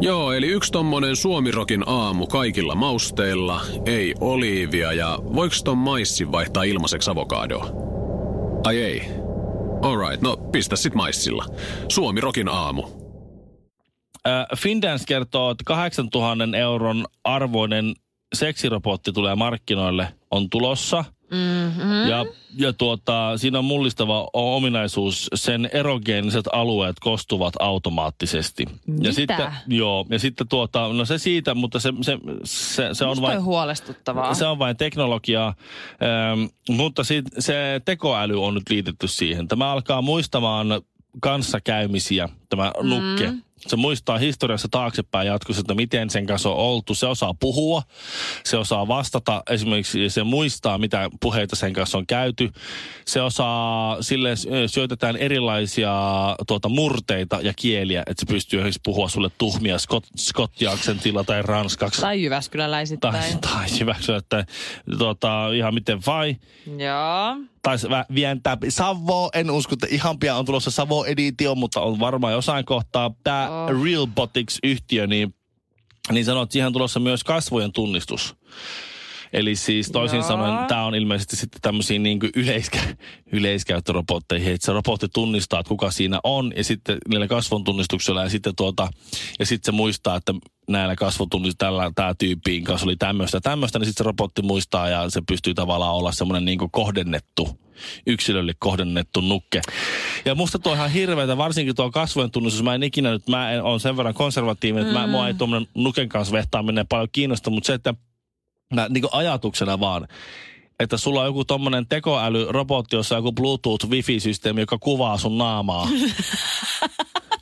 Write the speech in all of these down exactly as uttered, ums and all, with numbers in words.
Joo, eli yksi tommonen Suomi Rockin aamu kaikilla mausteilla, ei oliivia ja voiks ton maissin vaihtaa ilmaiseksi avokadoa? Ai ei. Alright, no pistä sit maissilla. Suomi Rockin aamu. Äh, Findance kertoo, että kahdeksantuhannen euron arvoinen seksirobotti tulee markkinoille, on tulossa. Mm-hmm. Ja, ja tuota, siinä on mullistava ominaisuus, sen erogeeniset alueet kostuvat automaattisesti. Mitä? Ja sitten, joo, ja sitten tuota, no se siitä, mutta se, se, se, se on vain... huolestuttavaa. Se on vain teknologiaa, ähm, mutta sit, se tekoäly on nyt liitetty siihen. Tämä alkaa muistamaan kanssakäymisiä, tämä nukke. Mm. Se muistaa historiassa taaksepäin jatkossa, että miten sen kanssa on oltu. Se osaa puhua, se osaa vastata. Esimerkiksi se muistaa, mitä puheita sen kanssa on käyty. Se osaa, sille syötetään erilaisia tuota, murteita ja kieliä, että se pystyy puhua sulle tuhmia skot- skottiaksentilla tai ranskaksi. Tai jyväskyläläisittäin. Tai, tai jyväskyläläisittäin. Tuota, ihan miten vai. Joo. Taisi vientää Savo, en usko, että ihan pian on tulossa Savo-editio, mutta on varmaan jossain kohtaa. Tämä oh. Realbotix-yhtiö, niin, niin sanoo, että siihen on tulossa myös kasvojen tunnistus. Eli siis toisin sanoen, tämä on ilmeisesti sitten tämmöisiä niin kuin yleiskä, yleiskäyttörobotteja, että se robotti tunnistaa, että kuka siinä on, ja sitten niillä kasvontunnistuksella, ja sitten tuota, ja sitten se muistaa, että näillä kasvotunnistuksella tämä tyyppiin kanssa oli tämmöistä, tämmöistä, niin sitten se robotti muistaa, ja se pystyy tavallaan olla semmoinen niin kuin kohdennettu, yksilölle kohdennettu nukke. Ja musta tuo on ihan hirveätä, varsinkin tuo kasvojen tunnistus. Mä en ikinä nyt, mä en, olen sen verran konservatiivinen, että mä, mm. mua ei tuommoinen nuken kanssa vehtaaminen paljon kiinnosta, mutta se, että Mä, niin kuin ajatuksena vaan, että sulla on joku tommonen tekoälyrobotti, jossa on joku Bluetooth-wifi-systeemi, joka kuvaa sun naamaa.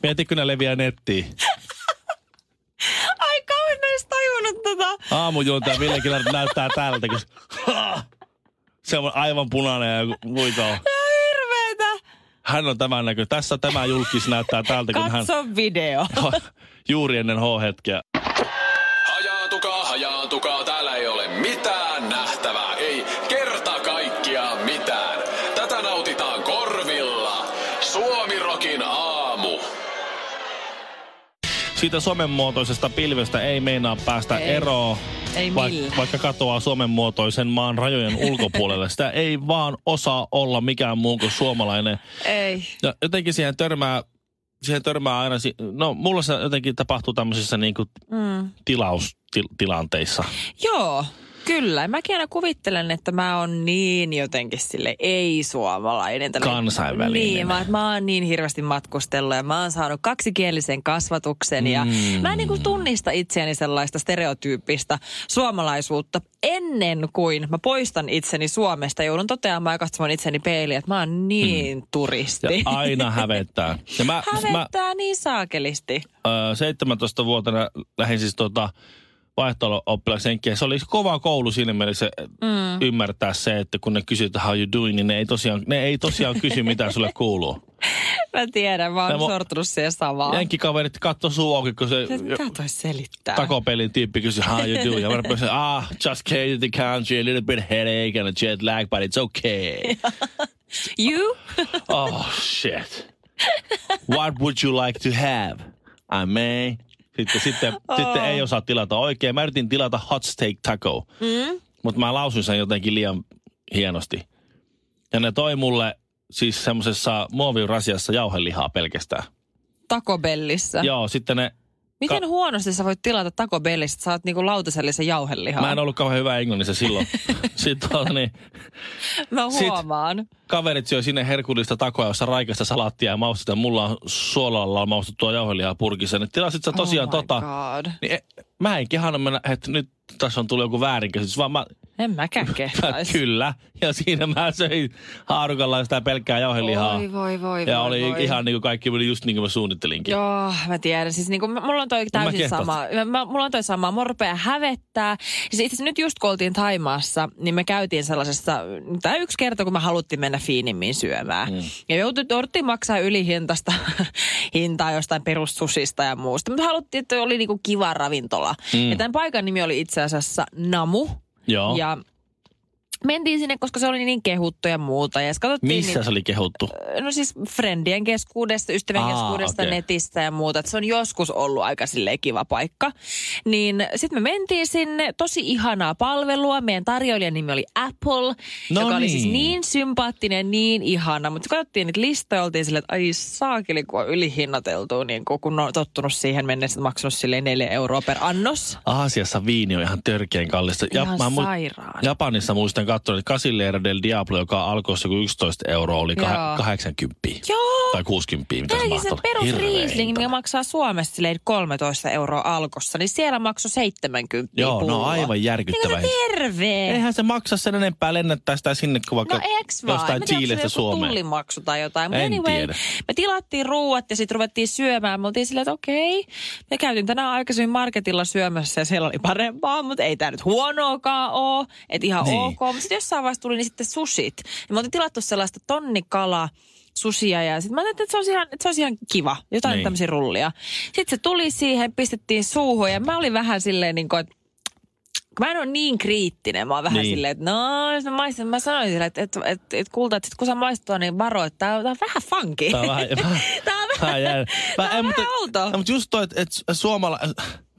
Mietitkö ne leviää nettiin? Ai kauhean, mä en edes tajunnut tota. Aamujuontaja Ville Kilä näyttää tältä, kun se on aivan punainen ja muita on. Hirveetä. Hän on tämän näkö. Tässä tämä julkis näyttää tältä, kun hän... Katso video. Juuri ennen H-hetkeä. Hajaantukaa, hajaantukaa. Mitään nähtävää, ei kerta kaikkiaan mitään. Tätä nautitaan korvilla. Suomi Rockin aamu. Siitä Suomen muotoisesta pilvestä ei meinaa päästä ei. eroon, ei vaik- vaikka katoaa Suomen muotoisen maan rajojen ulkopuolelle. Sitä ei vaan osaa olla mikään muu kuin suomalainen. Ei. Ja jotenkin siihen törmää, siihen törmää aina, si- no mulla se jotenkin tapahtuu tämmöisissä niinku mm. tilaus. tilanteissa. Joo, kyllä. Mäkin aina kuvittelen, että mä oon niin jotenkin sille ei-suomalainen. Kansainvälinen. Niin, mä, mä oon niin hirveästi matkustellut ja mä oon saanut kaksikielisen kasvatuksen ja mm. mä en niin kuin tunnista itseäni sellaista stereotyyppistä suomalaisuutta ennen kuin mä poistan itseni Suomesta. Joudun toteamaan ja katsomaan itseni peiliin, että mä oon niin mm. turisti. Ja aina hävettää. Ja mä, hävettää mä, niin saakelisti. seitsemäntoistavuotena lähdin siis tuota... vaihto-oppilaksi henkeä. Se oli kova koulu siinä mielessä mm. ymmärtää se, että kun ne kysyy, että how you doing, niin ne ei tosiaan, ne ei tosiaan kysy, mitä sulle kuuluu. Mä tiedän, mä oon sortunut siihen samaan. Jenkki-kaverit katsoi suu auki, kun se takopelin tyyppi kysyi, how you doing? Ja mä pöksin, ah, just came to the country, a little bit headache and a jet lag, but it's okay. You? Oh, shit. What would you like to have? I may... Sitten, sitten, oh. sitten ei osaa tilata oikein. Mä yritin tilata hot steak taco, mm. mutta mä lausuin sen jotenkin liian hienosti. Ja ne toi mulle siis semmosessa muovirasiassa jauhelihaa pelkästään. Takobellissa? Joo, sitten ne... Miten ka- huonosti sä voit tilata takobellissa, että sä oot niinku lautasellisen jauhelihaa? Mä en ollut kauhean hyvä englannissa silloin. Sitten on niin... Mä huomaan. Sit kaverit syö sinne herkullista takoa, jossa raikasta salaattia ja maustetta. Mulla on suolalla maustettua jauhelihaa purkissa. Nyt tilasit sä tosiaan oh tota... God. Niin, mä en kehannut mennä, että nyt tässä on tullut joku väärinkäsitys, vaan mä... En mäkään kehtaisi. Kyllä. Ja siinä mä söin haarukalla jostain pelkkää jauhelihaa. Voi, voi, voi. Ja voi, oli voi. Ihan niin kuin kaikki, just niin kuin mä suunnittelinkin. Joo, mä tiedän. Siis niin kuin mulla on toi täysin mä sama. Mä, mulla on toi sama. Morpea hävettää. Siis itse asiassa nyt just kun oltiin Thaimaassa, niin me käytiin sellaisessa, tai yksi kerta kun me haluttiin mennä fiinimmin syömään. Mm. Ja jouduttiin maksaa ylihintasta hintaa jostain perussusista ja muusta. Mutta haluttiin, että oli niin kuin kiva ravintola. Mm. Ja tämän paikan nimi oli itse asiassa Namu. Joo. Ja mentiin sinne, koska se oli niin kehuttu ja muuta. Ja missä niin, se oli kehuttu? No siis friendien keskuudesta, ystävien Aa, keskuudesta, okay. netistä ja muuta. Et se on joskus ollut aika silleen kiva paikka. Niin sitten me mentiin sinne, tosi ihanaa palvelua. Meidän tarjoilijan nimi oli Apple, no joka niin. oli siis niin sympaattinen, niin ihana. Mutta katsottiin niitä listoja, oltiin silleen, että ai saakeli, kun on ylihinnateltu, niin kun on tottunut siihen mennessä, maksanut silleen neljä euroa per annos. Aasiassa viini on ihan törkeän kallista. Ihan ja, sairaan. Japanissa muistan katsoin, että Casillero del Diablo, joka alkoi joku yksitoista euroa, oli kah- kahdeksankymmentä. Joo. Tai kuusikymmentä, mitä se mahtoi. Se perus riisling, mikä maksaa Suomessa kolmetoista euroa alkossa, niin siellä maksoi seitsemänkymmentä Joo, pulloa. No aivan järkyttävää. Niin terve. Eihän se maksa sen enempää lennättää sitä sinne kuin vaikka no, jostain Chiilestä Suomeen. No tullimaksu tai jotain. En anyway, tiedä. Me tilattiin ruuat ja sitten ruvettiin syömään. Me oltiin silleen, että okei, okay, me käytiin tänään aikaisemmin marketilla syömässä ja siellä oli parempaa, mutta ei tämä nyt huonoakaan ole. Että ihan niin. ok. Mutta sitten jossain vaiheessa tuli niin sitten sushit. Ja me oltiin tilattu sellaista tonnikala sushia ja sitten mä ajattelin, että se olisi ihan, että se olisi ihan kiva. Jotain niin. tämmöisiä rullia. Sitten se tuli siihen, pistettiin suuhun ja mä olin vähän silleen niin kuin, että mä en ole niin kriittinen. Mä oon vähän niin. silleen, että no, jos mä maistan, mä sanoin silleen, että, että, että, että kulta, että sit kun sä maistat, niin varo, että tää on, tää on vähän funky. Tää on vähän, tää on vähän, tää on en, vähän outo. Mutta just toi, että, että suomala...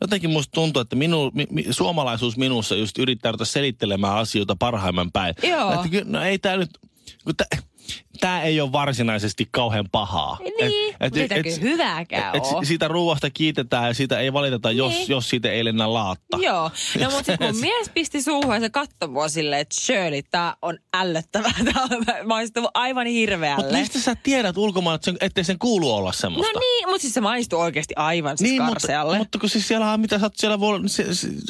Jotenkin musta tuntuu, että minu, mi, mi, suomalaisuus minussa just yrittää ruveta selittelemään asioita parhaimman päin. Joo. Että kyllä, no ei tää nyt... Tämä ei ole varsinaisesti kauhean pahaa. Niin, et, et, mitäkin et, hyvääkään et, et, siitä ruuasta kiitetään ja siitä ei valiteta, niin. jos, jos siitä ei lennä laatta. Joo, no mutta sitten mun mies pisti suuhun ja se katsoi mua silleen, että Shirley, tää on ällöttävää. Mä maistuu aivan hirveälle. Mutta mistä sä tiedät ulkomaan, ettei sen kuulu olla semmoista? No niin, mutta siis se maistuu oikeasti aivan siis niin, karsealle. Mutta, mutta kun siis siellä on mitä sattuu, siellä voi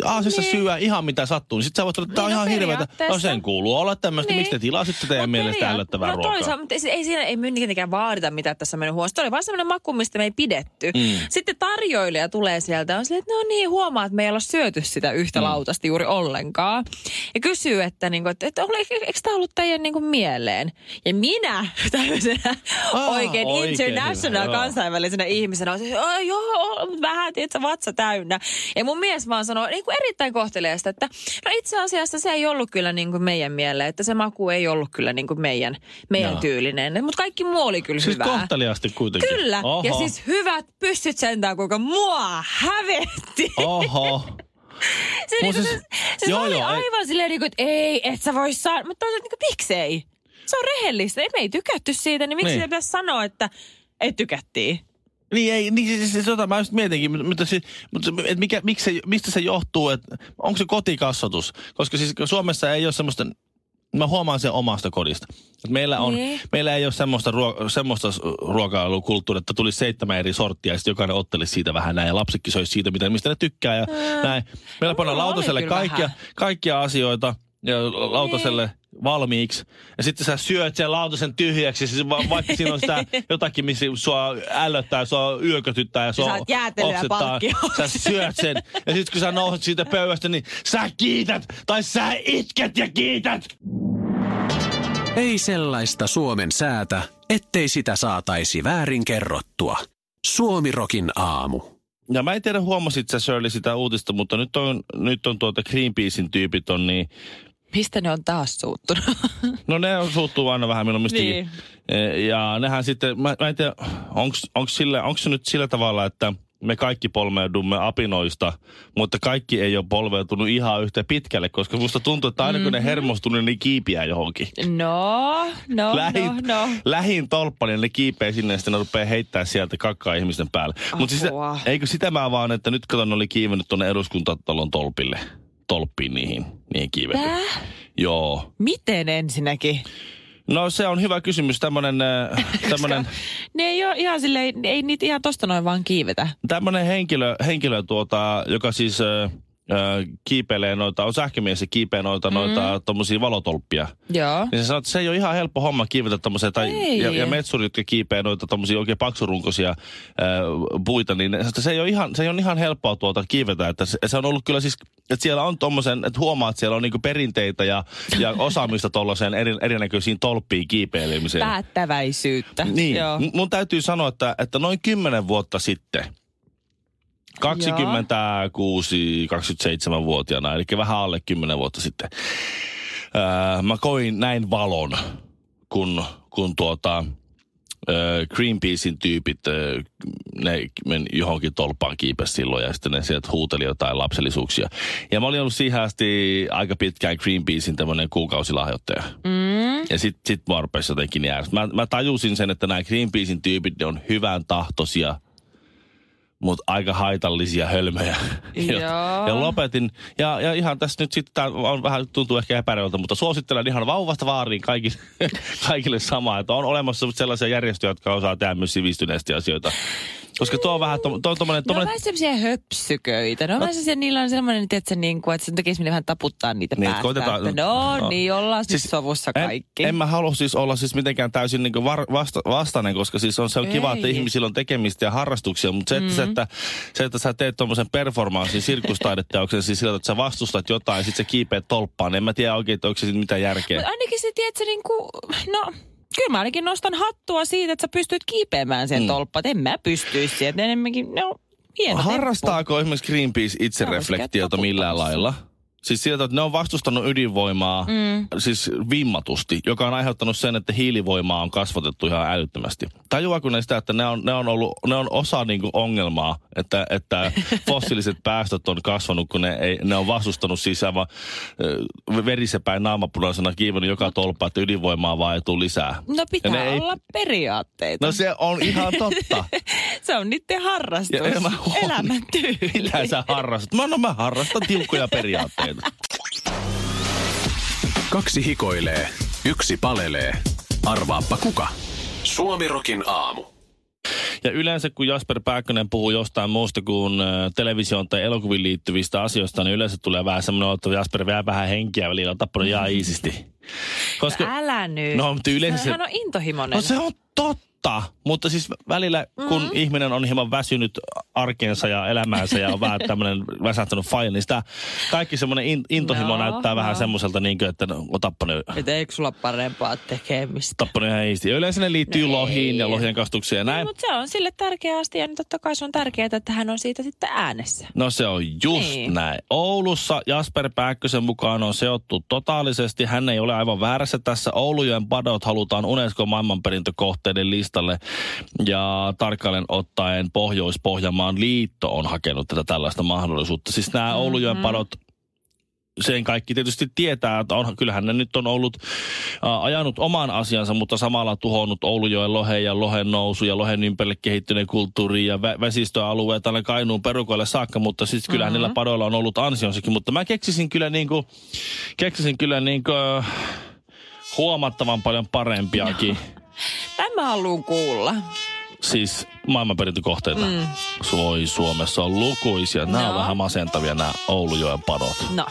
Aasiassa niin. syöä ihan mitä sattuu. Niin sit sä voit sanoa, että tää on niin, no, ihan hirveätä. No sen kuuluu olla tämmöistä. Niin. Miksi te tilasitte teidän mielestä ällöttävää no, ruokaa? Mutta ei siinä ei mitenkään vaadita, mitä tässä on mennyt huonosti. Se oli vaan semmoinen maku, mistä me ei pidetty. Mm. Sitten tarjoilija tulee sieltä on silleen, että no niin, huomaa, että me ei ole syöty sitä yhtä mm. lautasta juuri ollenkaan. Ja kysyy, että, niinku, että, että eikö tämä ollut teidän niinku mieleen? Ja minä tämmöisenä oh, oikein, oikein international hyvä, kansainvälisenä joo. ihmisenä on siis, oh, joo, vähän, tietsä, vatsa täynnä. Ja mun mies vaan sanoo niinku erittäin kohteliaista, että no itse asiassa se ei ollut kyllä niinku meidän mieleen, että se maku ei ollut kyllä niinku meidän, meidän no. tyylinen. Mutta kaikki muu oli kyllä siis hyvää. Siis kohteliaasti kuitenkin. Kyllä. Oho. Ja siis hyvät pystyt sentään, kuinka mua hävetti. Oho. se niin siis, se, se joo, oli joo, aivan ei. Silleen, että ei, et sä voi saada. Mutta toisaalta, niin miksei? Se on rehellistä. Me ei tykätty siitä, niin miksi niin. se pitäisi sanoa, että ei tykättiin? Niin ei, niin siis, siis tota, mä just mietinkin, mutta, mutta et mikä, miksä, mistä se johtuu, että onko se kotikasvatus? Koska siis Suomessa ei ole semmoista... Mä huomaan sen omasta kodista. Meillä, on, niin. meillä ei ole semmoista, ruo- semmoista ruokailukulttuuria, että tulisi seitsemän eri sorttia ja sitten jokainen ottelisi siitä vähän näin ja lapsikin söisi siitä, mitä, mistä ne tykkää ja mm. näin. Meillä no, pannaan lautaselle kaikkia, kaikkia asioita ja lautaselle niin. valmiiksi ja sitten sä syöt sen lautasen tyhjäksi, siis va- vaikka siinä on sitä jotakin, missä sua ällöttää, sua yökötyttää ja sua oksettaa. Sä syöt sen ja sitten kun sä nouset siitä pöydästä, niin sä kiität tai sä itket ja kiität. Ei sellaista Suomen säätä, ettei sitä saataisi väärin kerrottua. Suomi Rokin aamu. Ja mä en tiedä, huomasit sä Shirley sitä uutista, mutta nyt on, nyt on tuota Greenpeacein tyypit on niin... Mistä ne on taas suuttunut? No ne on suuttuu aina vähän minun mistäkin. Niin. Ja nehän sitten, mä, mä en tiedä, onks, onks, sillä, onks se nyt sillä tavalla, että... Me kaikki polmeudumme apinoista, mutta kaikki ei ole polveutunut ihan yhtä pitkälle, koska musta tuntuu, että aina kun ne hermostunut, niin kiipiää johonkin. No, no, lähin, no, no. Lähin tolppa, niin ne kiipee sinne ja sitten ne rupeaa heittää sieltä kakkaa ihmisten päälle. Mutta siis, eikö sitä mä vaan, että nyt kato, ne oli kiivennyt tuonne eduskuntatalon tolpille, tolppiin niihin, niihin kiivennyt. Tää? Joo. Miten ensinnäkin? No se on hyvä kysymys, tämmönen... tämmönen... ne ei ole ihan silleen, ei niitä ihan tosta noin vaan kiivetä. Tämmönen henkilö, henkilö tuota, joka siis kiipeilee noita, on sähkömies ja kiipeä noita, mm. noita tommosia valotolppia. Joo. Niin sä sanot, se ei ole ihan helppo homma kiivetä tommoseen, tai, ja, ja metsurit, jotka kiipeä noita tommosia oikein paksurunkoisia ää, puita, niin sä sanot, se ei ole ihan, se ei ole ihan helppoa tuolta kiivetä, että se, se on ollut kyllä siis, että siellä on tommosen, että huomaat, että siellä on niinku perinteitä ja, ja osaamista tollaiseen eri, erinäköisiin tolppiin kiipeilemiseen. Päättäväisyyttä. Niin. Joo. Mun täytyy sanoa, että, että noin kymmenen vuotta sitten, kaksikymmentäkuusi kaksikymmentäseitsemän-vuotiaana, eli vähän alle kymmenen vuotta sitten. Öö, mä koin näin valon, kun, kun tuota, öö, Greenpeacein tyypit, öö, ne meni johonkin tolpaan kiipesi silloin, ja sitten ne sieltä huuteli jotain lapsellisuuksia. Ja mä olin ollut siihen asti aika pitkään Greenpeacein tämmönen kuukausilahjoittaja. Mm. Ja sit, sit mä rupesin jotenkin järjestä. Mä, mä tajusin sen, että nämä Greenpeacein tyypit, ne on hyvän tahtoisia, mutta aika haitallisia hölmöjä. Ja lopetin. Ja, ja ihan tässä nyt sitten, tämä on vähän, tuntuu ehkä epäröiltä, mutta suosittelen ihan vauvasta vaariin kaikille, kaikille samaa. Että on olemassa sellaisia järjestöjä, jotka osaa tehdä myös sivistyneesti asioita. Koska tuo on vähän to, to, tommoinen... Ne on vähän sellaisia höpsyköitä. Ne on no. vähän sellaisia, niillä on sellainen, tietysti, niin kuin, että sen takia meillä vähän taputtaa niitä niin, päästä. Koitetaan, että no, no niin, ollaan siis sovussa kaikki. En, en mä halua siis olla siis mitenkään täysin niin kuin var, vasta, vastainen, koska siis on se on kiva, että ihmisillä on tekemistä ja harrastuksia, mutta se, että, mm. se, että, se, että sä teet tommoisen performanssin sirkustaideteoksen siis sillä, että sä vastustat jotain ja sit sä kiipeät tolppaan, en mä tiedä oikein, että onko se mitään järkeä. Mut ainakin se, tiedätkö, niin kuin, no... Kyllä mä ainakin nostan hattua siitä, että sä pystyt kiipeämään sen mm. tolppaan. En mä pystyisi sieltä enemmänkin. No, hieno Harrastaako temppu. Esimerkiksi Greenpeace itsereflektiota millään lailla? Siis sieltä, että ne on vastustanut ydinvoimaa, mm. siis vimmatusti, joka on aiheuttanut sen, että hiilivoimaa on kasvatettu ihan älyttömästi. Tajuako ne sitä, että ne on, ne on, ollut, ne on osa niin kuin ongelmaa, että, että fossiiliset päästöt on kasvanut, kun ne, ei, ne on vastustanut siis aivan verisepäin naamapunaisena kiivennyt joka tolppa, että ydinvoimaa vaan ei tule lisää. No pitää ei... olla periaatteita. No se on ihan totta. Se on niiden harrastus, elämäntyyli. Mitä sä harrastat? Mä, no mä harrastan tiukkoja periaatteita. Kaksi hikoilee, yksi palelee. Arvaappa kuka? Suomi Rokin aamu. Ja yleensä kun Jasper Pääkkönen puhuu jostain muusta kuin ä, televisioon tai elokuviin liittyvistä asioista, niin yleensä tulee vähän semmoinen, että Jasper vielä vähän henkiä välillä on tappanut ihan iisisti. Koska, no älä nyt. No, mutta yleensä... Sehän on intohimoinen. No se on totta. Mutta siis välillä, kun mm-hmm. ihminen on hieman väsynyt arkeensa ja elämäänsä ja on vähän tämmöinen väsähtänyt faili, niin sitä kaikki semmoinen in, intohimo no, näyttää no. vähän semmoiselta, niin kuin, että no, on tappanut. Että eikö sulla parempaa tekemistä? Tappanut ihan iisti. Ja yleensä ne liittyy no lohiin ei. ja lohien kastukseen ja näin. No, mutta se on sille tärkeä asia, niin totta kai se on tärkeää, että hän on siitä sitten äänessä. No se on just niin. näin. Oulussa Jasper Pääkkösen mukaan on seottu totaalisesti. Hän ei ole aivan väärässä tässä. Oulujoen padot halutaan Unescon maailmanperintökohteiden listaan. Ja tarkalleen ottaen Pohjois-Pohjanmaan liitto on hakenut tätä tällaista mahdollisuutta. Siis nämä Oulujoen padot, sen kaikki tietysti tietää, että on, kyllähän ne nyt on ollut äh, ajanut oman asiansa, mutta samalla tuhonnut Oulujoen lohen ja lohen nousu ja lohen ympärille kehittyneen kulttuuri ja vä- vesistöalueet aina Kainuun perukoille saakka, mutta siis kyllähän mm-hmm. niillä padoilla on ollut ansionsakin. Mutta mä keksisin kyllä niinku, keksisin kyllä niinku huomattavan paljon parempiakin. Tämä haluan kuulla. Siis maailmanperintökohteita. Mm. Voi Suomessa on lukuisia. Nämä no. on vähän masentavia nämä Oulujoen padot. No.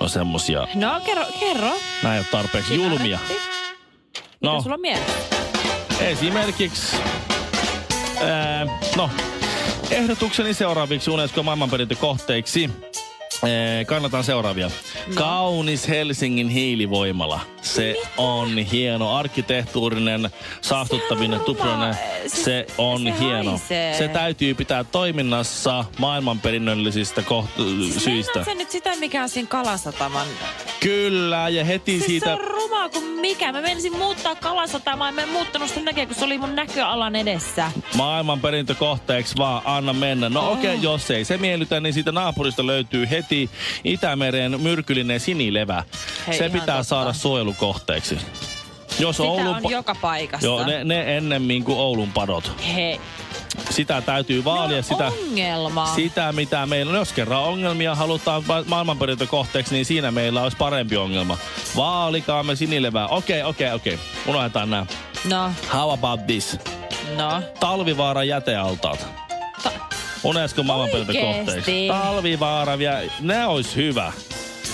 No semmosia. No kerro, kerro. Nämä ei ole tarpeeksi Sinä julmia. No. Mitä sulla on mieltä? Esimerkiksi. Ää, no. Ehdotukseni seuraaviksi Unescon maailmanperintökohteiksi. Eh, kannatan seuraavia. No. Kaunis Helsingin hiilivoimala. Se Mitä? on hieno. Arkkitehtuurinen, saastuttavinen, tuprone. Siis, se on se hieno. Haisee. Se täytyy pitää toiminnassa maailmanperinnöllisistä koht- siis syistä. Se nyt sitä, mikä on siinä Kalasataman? Kyllä, ja heti siis siitä... Se on rumaa kuin mikä. Mä menisin muuttaa Kalasatamaan. Mä en muuttanut sen näkeen, kun se oli mun näköalan edessä. Maailmanperintökohteeksi vaan. Anna mennä. No oh. okei, okay, jos ei se miellytä, niin siitä naapurista löytyy heti Itämeren myrkyllinen sinilevä. Hei, se pitää totta. saada suojelukohteeksi. Jos Sitä Oulun on pa- joka paikassa. Joo, ne, ne ennemmin kuin Oulun padot. Hei. Sitä täytyy vaalia. No, sitä, sitä, mitä meillä on. Jos kerran ongelmia halutaan maailmanperintökohteeksi, niin siinä meillä olisi parempi ongelma. Vaalikaamme sinilevää. Okei, okay, okei, okay, okei. Okay. Unohdetaan nämä. No. How about this? No. Talvivaara jätealtaat. Ta- Unescon maailmanperintökohteeksi. Talvivaara vielä. Nää olisi hyvä.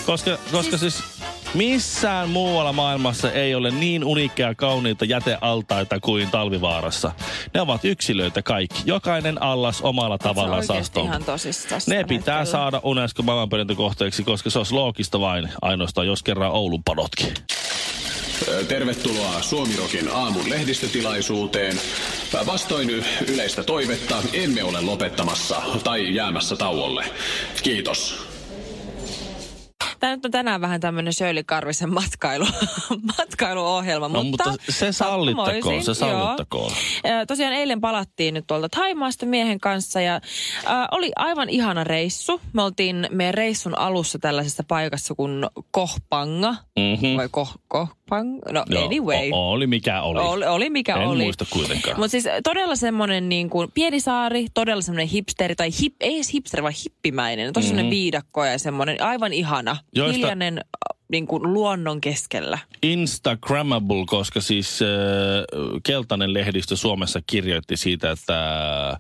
Koska, koska siis missään muualla maailmassa ei ole niin uniikkia kauniita jätealtaita kuin Talvivaarassa. Ne ovat yksilöitä kaikki. Jokainen allas omalla tavallaan saastoon. Ne pitää kyllä saada Unescon maailmanperintökohteeksi, koska se olisi loogista vain ainoastaan, jos kerran Oulun padotkin. Tervetuloa Suomi Rockin aamun lehdistötilaisuuteen. Vastoin yleistä toivetta emme ole lopettamassa tai jäämässä tauolle. Kiitos. Tämä nyt on tänään vähän tämmöinen Shirley Karvisen matkailu, matkailuohjelma. No, mutta, mutta se sallittakoon, se sallittakoon. Joo. Tosiaan eilen palattiin nyt tuolta Thaimaasta miehen kanssa ja äh, oli aivan ihana reissu. Me oltiin meidän reissun alussa tällaisessa paikassa kuin Koh Phangan. Mm-hmm. Vai Koh, Koh Phangan? No joo, anyway. O- oli mikä oli. Oli, oli mikä en oli. En muista kuitenkaan. Mutta siis todella semmoinen niin kuin pieni saari, todella semmoinen hipsteri tai hip, ei edes hipsteri vaan hippimäinen. Tuossa mm-hmm. semmoinen viidakko ja semmoinen aivan ihana. Joista hiljainen niin kuin luonnon keskellä. Instagrammable, koska siis äh, keltainen lehdistö Suomessa kirjoitti siitä, että äh,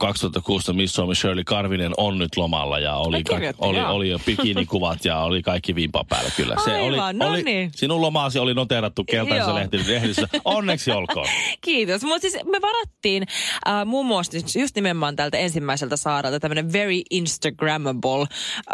kaksituhattakuusitoista Miss Suomi Shirley Karvinen on nyt lomalla ja oli, ka- oli, oli jo bikinikuvat ja oli kaikki vimpa päällä kyllä. Se aivan, oli, no oli, niin. Sinun lomaasi oli noteerattu keltaisessa lehdistössä. Onneksi olkoon. Kiitos. Mutta siis me varattiin äh, muun muassa just nimenomaan tältä ensimmäiseltä saaralta tämmöinen very Instagrammable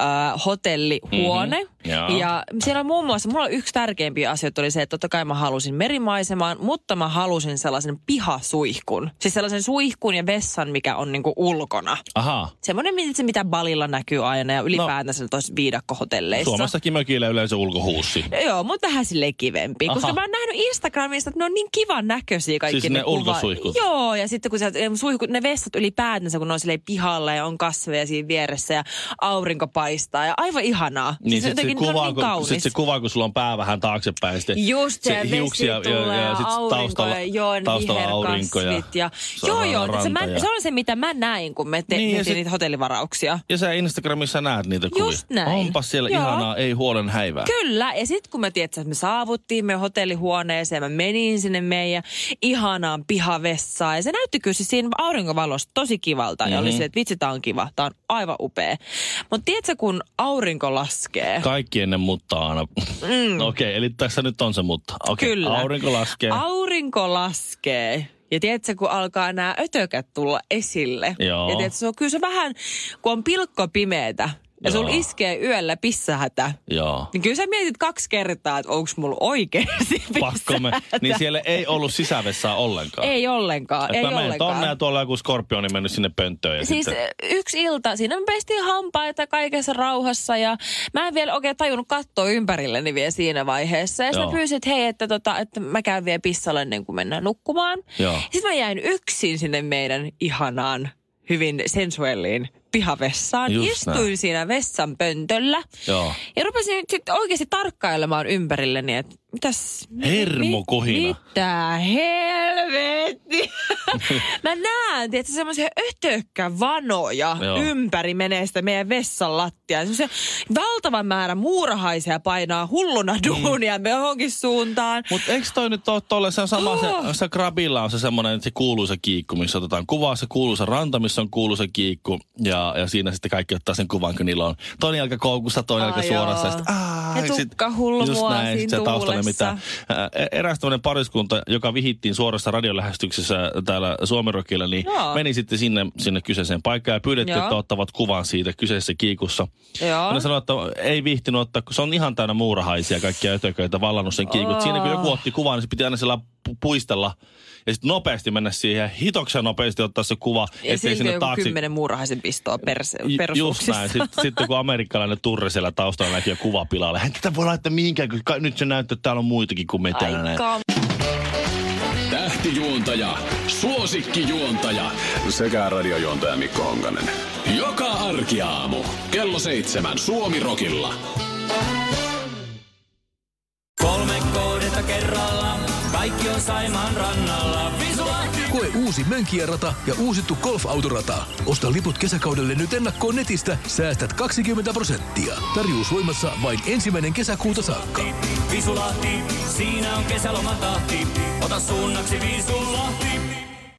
äh, hotellihuone. Mm-hmm. Ja. ja siellä on muun muassa, mulla on yksi tärkeimpiä asioita oli se, että totta kai mä halusin merimaisemaan, mutta mä halusin sellaisen pihasuihkun. Siis sellaisen suihkun ja vessan, mikä on niinku ulkona. Aha. Semmoinen, mitä Balilla näkyy aina ja ylipäätänsä no. toisissa viidakkohotelleissa. Suomessakin mökillä yleensä ulkohuussi. Joo, mutta vähän silleen kivempi. Aha. Koska mä oon nähnyt Instagramista, että ne on niin kivan näköisiä kaikki. Siis ne, ne ulkosuihkut. Kuva... Joo, ja sitten kun sieltä, suihkut, ne vessat ylipäätänsä, kun ne on silleen pihalla ja on kasveja siinä vieressä ja aurinko paistaa ja aivan ihanaa. Niin siis sit kuvaa, niin kun, sit se kuva, kun sulla on pää vähän taaksepäin. Just se, se hiuksia tulee, ja sitten taustalla taustalla aurinko ja, ja joo joo, se, mä, ja... se on se mitä mä näin, kun me te, niin, tehtiin niitä hotellivarauksia. Ja sä Instagramissa näet niitä kuvia. Just näin. Onpas siellä joo. ihanaa, ei huolen häivää. Kyllä, ja sitten kun mä tiedät, että me saavuttiin meidän hotellihuoneeseen, mä menin sinne meidän ihanaan pihavessaan. Ja se näytti kyllä siinä aurinkovalossa tosi kivalta. Mm-hmm. Ja oli se, että vitsi, tää on kiva, tää on aivan upea. Mutta tiedätkö, kun aurinko laskee... Kaikki ennen mutta aina. Mm. Okei, okay, eli tässä nyt on se mutta. Okay. Kyllä. Aurinko laskee. Aurinko laskee. Ja tiedätkö, kun alkaa nämä ötökät tulla esille. Joo. Ja tiedätkö, kyllä se vähän, kun on pilkko pimeätä. Ja sun iskee yöllä pissähätä. Joo. Niin kyllä sä mietit kaksi kertaa, että onks mulla oikeesti pissähätä. Me, niin siellä ei ollut sisävessaa ollenkaan. Ei ollenkaan, et ei mä ollenkaan. Mä menen tonne ja tuolla joku skorpioni mennyt sinne pönttöön. Ja siis sitten... yksi ilta, siinä me pestiin hampaita kaikessa rauhassa ja mä en vielä oikein tajunnut katsoa ympärilleni vielä siinä vaiheessa. Ja sitten pyysin, että hei, että, tota, että mä käyn vielä pissalla ennen kuin mennään nukkumaan. Sitten mä jäin yksin sinne meidän ihanaan, hyvin sensuelliin pihavessaan. Just istuin näin. Siinä vessan pöntöllä. Joo. Ja rupesin sitten oikeasti tarkkailemaan ympärilleni, että mitäs... Hermokohina. Mit, mitä helvetti. Mä näen, tietysti semmoisia ötökkävanoja joo. ympäri menee sitä meidän vessan lattiaa. Semmoisia valtavan määrä muurahaisia painaa hulluna duunia mm. johonkin suuntaan. Mutta eikö toi nyt ole tolle? Se on sama, oh. se, se Krabilla on se semmoinen se kuuluisa kiikku, missä otetaan kuvaa, se kuuluisa ranta, missä on kuuluisa kiikku. Ja, ja siinä sitten kaikki ottaa sen kuvan, kun niillä on toinen jalka koukussa, toinen jalka suorassa. Ja, sit, aah, ja tukkahulmua näin, siinä tuulessa. Eräs tämmöinen pariskunta, joka vihittiin suorassa radiolähestyksessä täällä Suomi Rockilla, niin joo. meni sitten sinne, sinne kyseiseen paikkaan ja pyydettiin, joo. että ottavat kuvan siitä kyseisessä kiikussa. Joo. Ne sanoi, että ei viihtinyt ottaa, kun se on ihan täynnä muurahaisia, kaikkia ötököitä, vallannut sen kiikut. Oh. Siinä kun joku otti kuvan, niin se piti aina siellä puistella. Ja sitten nopeasti mennä siihen, hitoksen nopeasti ottaa se kuva. Ja silti sinne joku taakse... kymmenen muurahaisen pistoa perse- perusuksissa. Just näin. Sitten, sitten kun amerikkalainen turre siellä taustalla näkyy ja kuva pilalle. Tätä voi laittaa mihinkään, kun nyt se näyttää, että täällä on muitakin kuin me täällä. Tähtijuontaja, suosikkijuontaja sekä radiojuontaja Mikko Honkanen. Joka arkiaamu, kello seitsemän Suomi Rockilla. Kolme kohdetta kerralla. Kaikki on Saimaan rannalla. Koe uusi Mönkijärata ja uusittu golf-autorata. Osta liput kesäkaudelle nyt ennakkoon netistä. Säästät kaksikymmentä prosenttia. Tarjous voimassa vain ensimmäinen kesäkuuta saakka. Viisulahti, siinä on kesälomatahti. Ota suunnaksi Viisulahti.